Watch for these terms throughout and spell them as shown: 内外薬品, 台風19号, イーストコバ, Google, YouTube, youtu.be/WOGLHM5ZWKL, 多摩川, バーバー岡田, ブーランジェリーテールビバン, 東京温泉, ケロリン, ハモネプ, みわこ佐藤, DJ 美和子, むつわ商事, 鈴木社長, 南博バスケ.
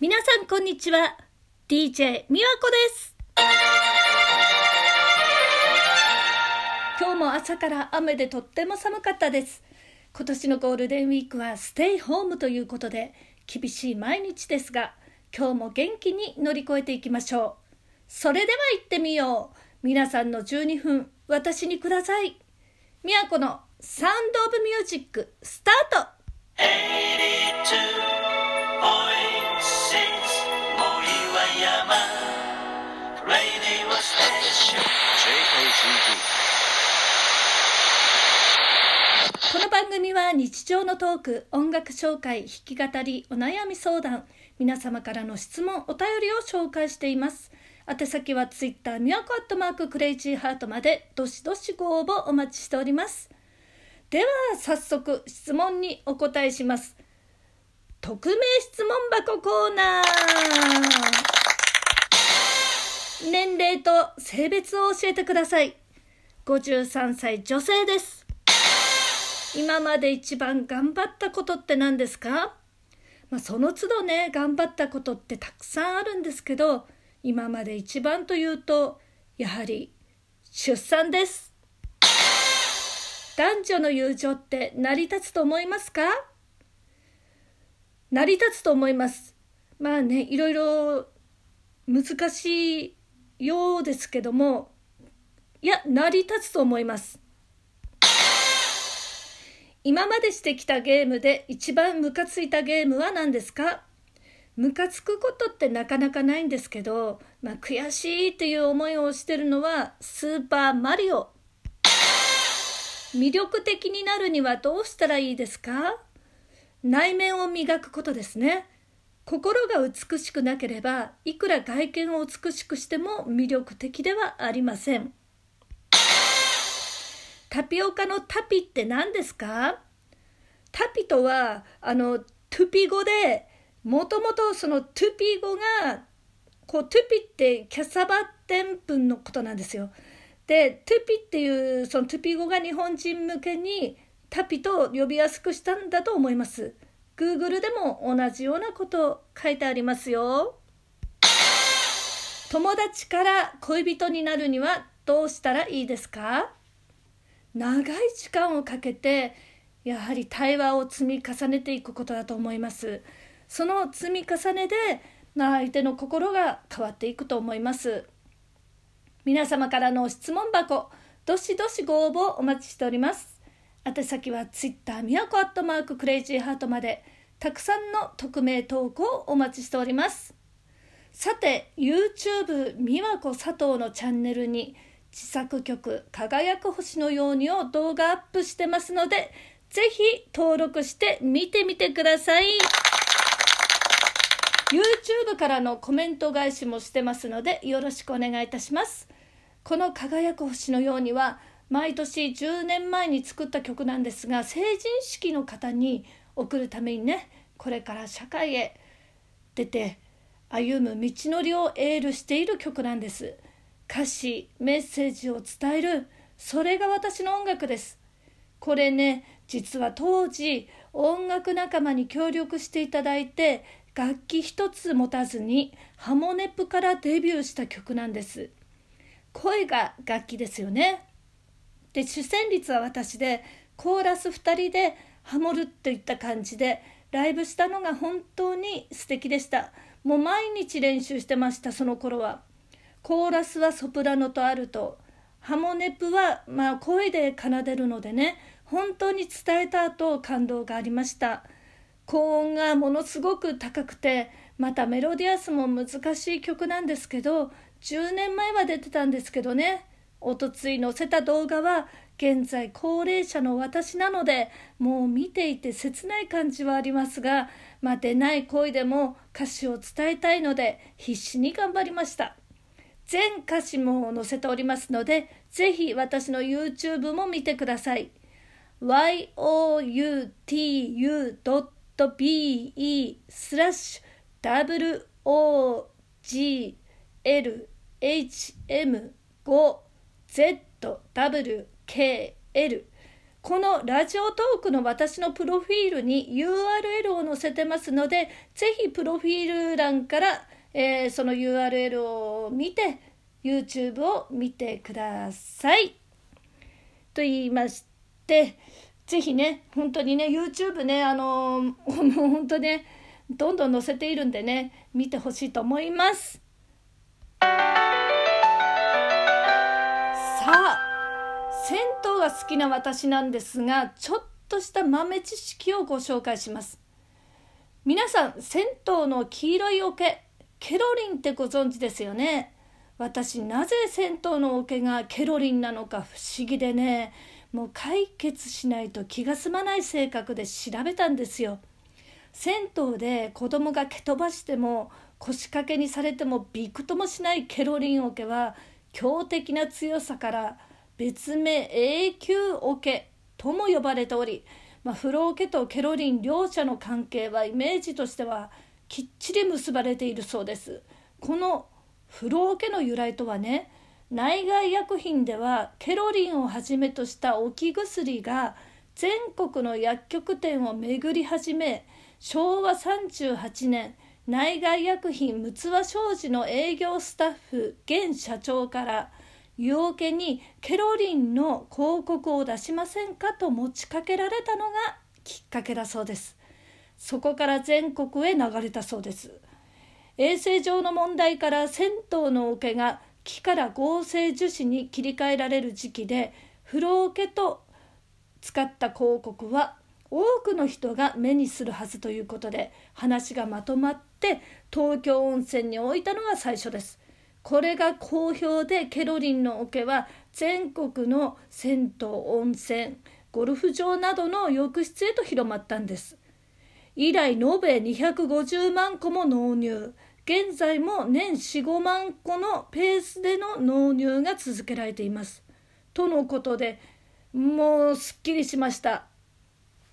皆さんこんにちは、 DJ 美和子です。今日も朝から雨でとっても寒かったです。今年のゴールデンウィークはステイホームということで厳しい毎日ですが、今日も元気に乗り越えていきましょう。それでは行ってみよう。皆さんの12分私にください。美和子のサウンドオブミュージックスタート。この番組は日常のトーク、音楽紹介、弾き語り、お悩み相談、皆様からの質問、お便りを紹介しています。宛先はツイッターみわこ@crazyheartまでどしどしご応募お待ちしております。では早速質問にお答えします。匿名質問箱コーナー。年齢と性別を教えてください。53歳女性です。今まで一番頑張ったことって何ですか？その都度ね、頑張ったことってたくさんあるんですけど、今まで一番というとやはり出産です。男女の友情って成り立つと思いますか？成り立つと思います。いろいろ難しいようですけども、成り立つと思います。今までしてきたゲームで一番ムカついたゲームは何ですか？ムカつくことってなかなかないんですけど、悔しいっていう思いをしてるのはスーパーマリオ。魅力的になるにはどうしたらいいですか？内面を磨くことですね。心が美しくなければ、いくら外見を美しくしても魅力的ではありません。タピオカのタピって何ですか？タピとはトゥピ語で、もともとそのトゥピ語がトゥピってキャサバでんぷんのことなんですよ。でトゥピっていうそのトゥピ語が日本人向けにタピと呼びやすくしたんだと思います。 Google でも同じようなこと書いてありますよ。友達から恋人になるにはどうしたらいいですか？長い時間をかけてやはり対話を積み重ねていくことだと思います。その積み重ねで、相手の心が変わっていくと思います。皆様からの質問箱、どしどしご応募お待ちしております。宛先はツイッターみわこ@crazyheartまで、たくさんの匿名投稿をお待ちしております。さて、YouTube みわこ佐藤のチャンネルに自作曲「輝く星のように」を動画アップしてますので、ぜひ登録して見てみてください。YouTube からのコメント返しもしてますので、よろしくお願いいたします。この輝く星のようには毎年10年前に作った曲なんですが、成人式の方に送るためにね、これから社会へ出て歩む道のりをエールしている曲なんです。歌詞、メッセージを伝える、それが私の音楽です。これね、実は当時音楽仲間に協力していただいて、楽器一つ持たずにハモネプからデビューした曲なんです。声が楽器ですよね。で、主旋律は私で、コーラス2人でハモるといった感じでライブしたのが本当に素敵でした。もう毎日練習してました。その頃はコーラスはソプラノとアルト、ハモネプは声で奏でるのでね、本当に伝えた後感動がありました。高音がものすごく高くて、またメロディアスも難しい曲なんですけど、10年前は出てたんですけどね、おとつい載せた動画は現在高齢者の私なので、もう見ていて切ない感じはありますが、出ない声でも歌詞を伝えたいので必死に頑張りました。全歌詞も載せておりますので、ぜひ私の YouTube も見てください。 youtu.be/WOGLHM5ZWKL このラジオトークの私のプロフィールに URL を載せてますので、ぜひプロフィール欄から、その URL を見て YouTube を見てくださいと言いまして、ぜひね、本当にね YouTube ね、もう本当ねどんどん載せているんでね、見てほしいと思います。さあ、銭湯が好きな私なんですが、ちょっとした豆知識をご紹介します。皆さん、銭湯の黄色い桶、ケロリンってご存知ですよね。私、なぜ銭湯の桶がケロリンなのか不思議でね、もう解決しないと気が済まない性格で調べたんですよ。銭湯で子供が蹴飛ばしても腰掛けにされてもびくともしないケロリン桶は、強敵な強さから別名永久桶とも呼ばれており、風呂桶とケロリン両者の関係はイメージとしてはきっちり結ばれているそうです。この風呂桶の由来とはね、内外薬品ではケロリンをはじめとした置き薬が全国の薬局店を巡り始め、昭和38年内外薬品むつわ商事の営業スタッフ現社長から湯桶にケロリンの広告を出しませんかと持ちかけられたのがきっかけだそうです。そこから全国へ流れたそうです。衛生上の問題から銭湯の桶が木から合成樹脂に切り替えられる時期で、風呂桶と使った広告は多くの人が目にするはずということで、話がまとまって東京温泉に置いたのが最初です。これが好評で、ケロリンの桶は全国の銭湯、温泉、ゴルフ場などの浴室へと広まったんです。以来延べ250万個も納入、現在も年 4,5 万個のペースでの納入が続けられていますとのことで、もうすっきりしました。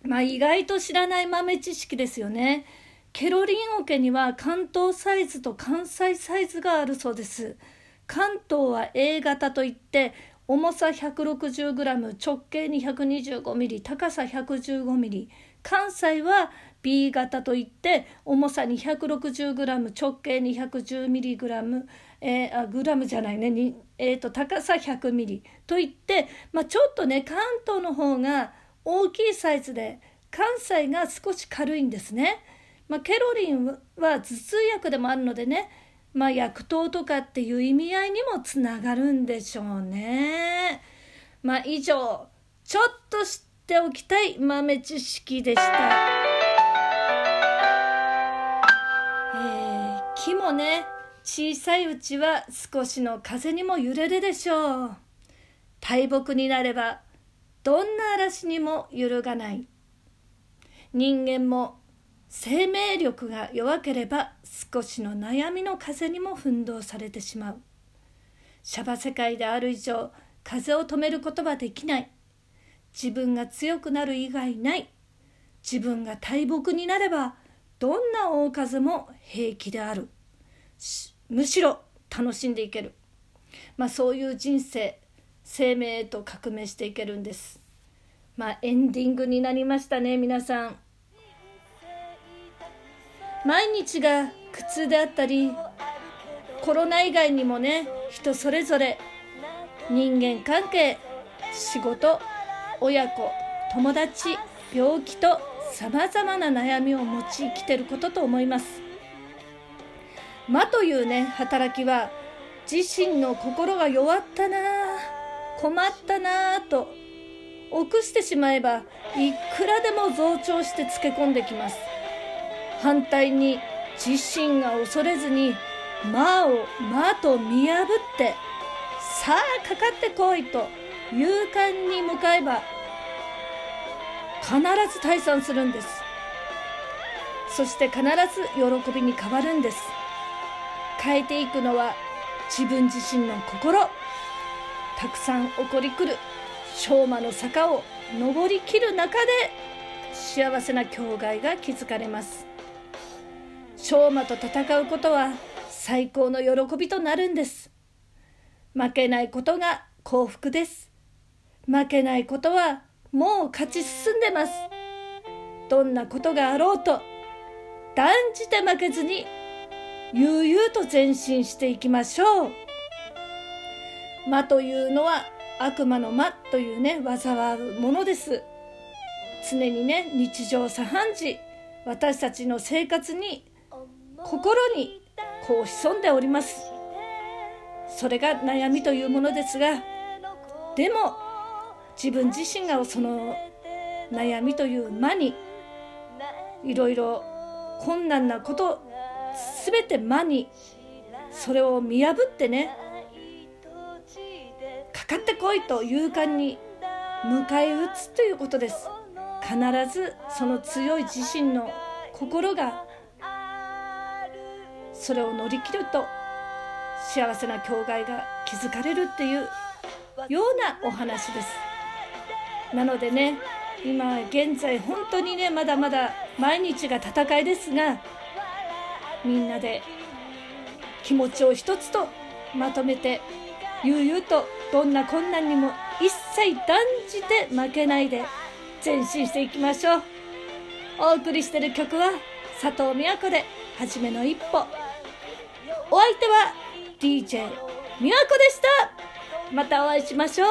意外と知らない豆知識ですよね。ケロリン桶には関東サイズと関西サイズがあるそうです。関東は A 型といって、重さ 160g、 直径 225mm、 高さ 115mm。 関西は B 型といって、重さ 260g、 直径 210mg、グラムじゃないね、高さ 100mm といって、ちょっとね、関東の方が大きいサイズで、関西が少し軽いんですね。ケロリンは頭痛薬でもあるのでね、薬湯とかっていう意味合いにもつながるんでしょうね。以上、ちょっと知っておきたい豆知識でした。木もね、小さいうちは少しの風にも揺れるでしょう。大木になればどんな嵐にも揺るがない。人間も生命力が弱ければ少しの悩みの風にも奮闘されてしまう。シャバ世界である以上、風を止めることはできない。自分が強くなる以外ない。自分が大木になればどんな大風も平気である。むしろ楽しんでいける。そういう人生、生命へと革命していけるんです。エンディングになりましたね。皆さん、毎日が苦痛であったり、コロナ以外にもね、人それぞれ、人間関係、仕事、親子、友達、病気とさまざまな悩みを持ち生きてることと思います。というね、働きは自身の心が弱ったなぁ、困ったなぁと臆してしまえば、いくらでも増長してつけ込んできます。反対に、自身が恐れずに魔を魔と見破って、さあかかってこいと勇敢に向かえば必ず退散するんです。そして必ず喜びに変わるんです。変えていくのは自分自身の心。たくさん起こりくる昌磨の坂を登りきる中で、幸せな境界が築かれます。昌磨と戦うことは最高の喜びとなるんです。負けないことが幸福です。負けないことはもう勝ち進んでます。どんなことがあろうと断じて負けずに悠々と前進していきましょう。魔というのは悪魔の魔というね、災うものです。常にね、日常茶飯事、私たちの生活に、心にこう潜んでおります。それが悩みというものですが、でも自分自身がその悩みという魔に、いろいろ困難なことすべて魔に、それを見破ってね、かかってこいと勇敢に迎え撃つということです。必ずその強い自身の心がそれを乗り切ると、幸せな境界が築かれるっていうようなお話です。なのでね、今現在本当にね、まだまだ毎日が戦いですが、みんなで気持ちを一つとまとめて、悠々とどんな困難にも一切断じて負けないで前進していきましょう。お送りしてる曲は佐藤美和子ではじめの一歩。お相手は DJ 美和子でした。またお会いしましょう。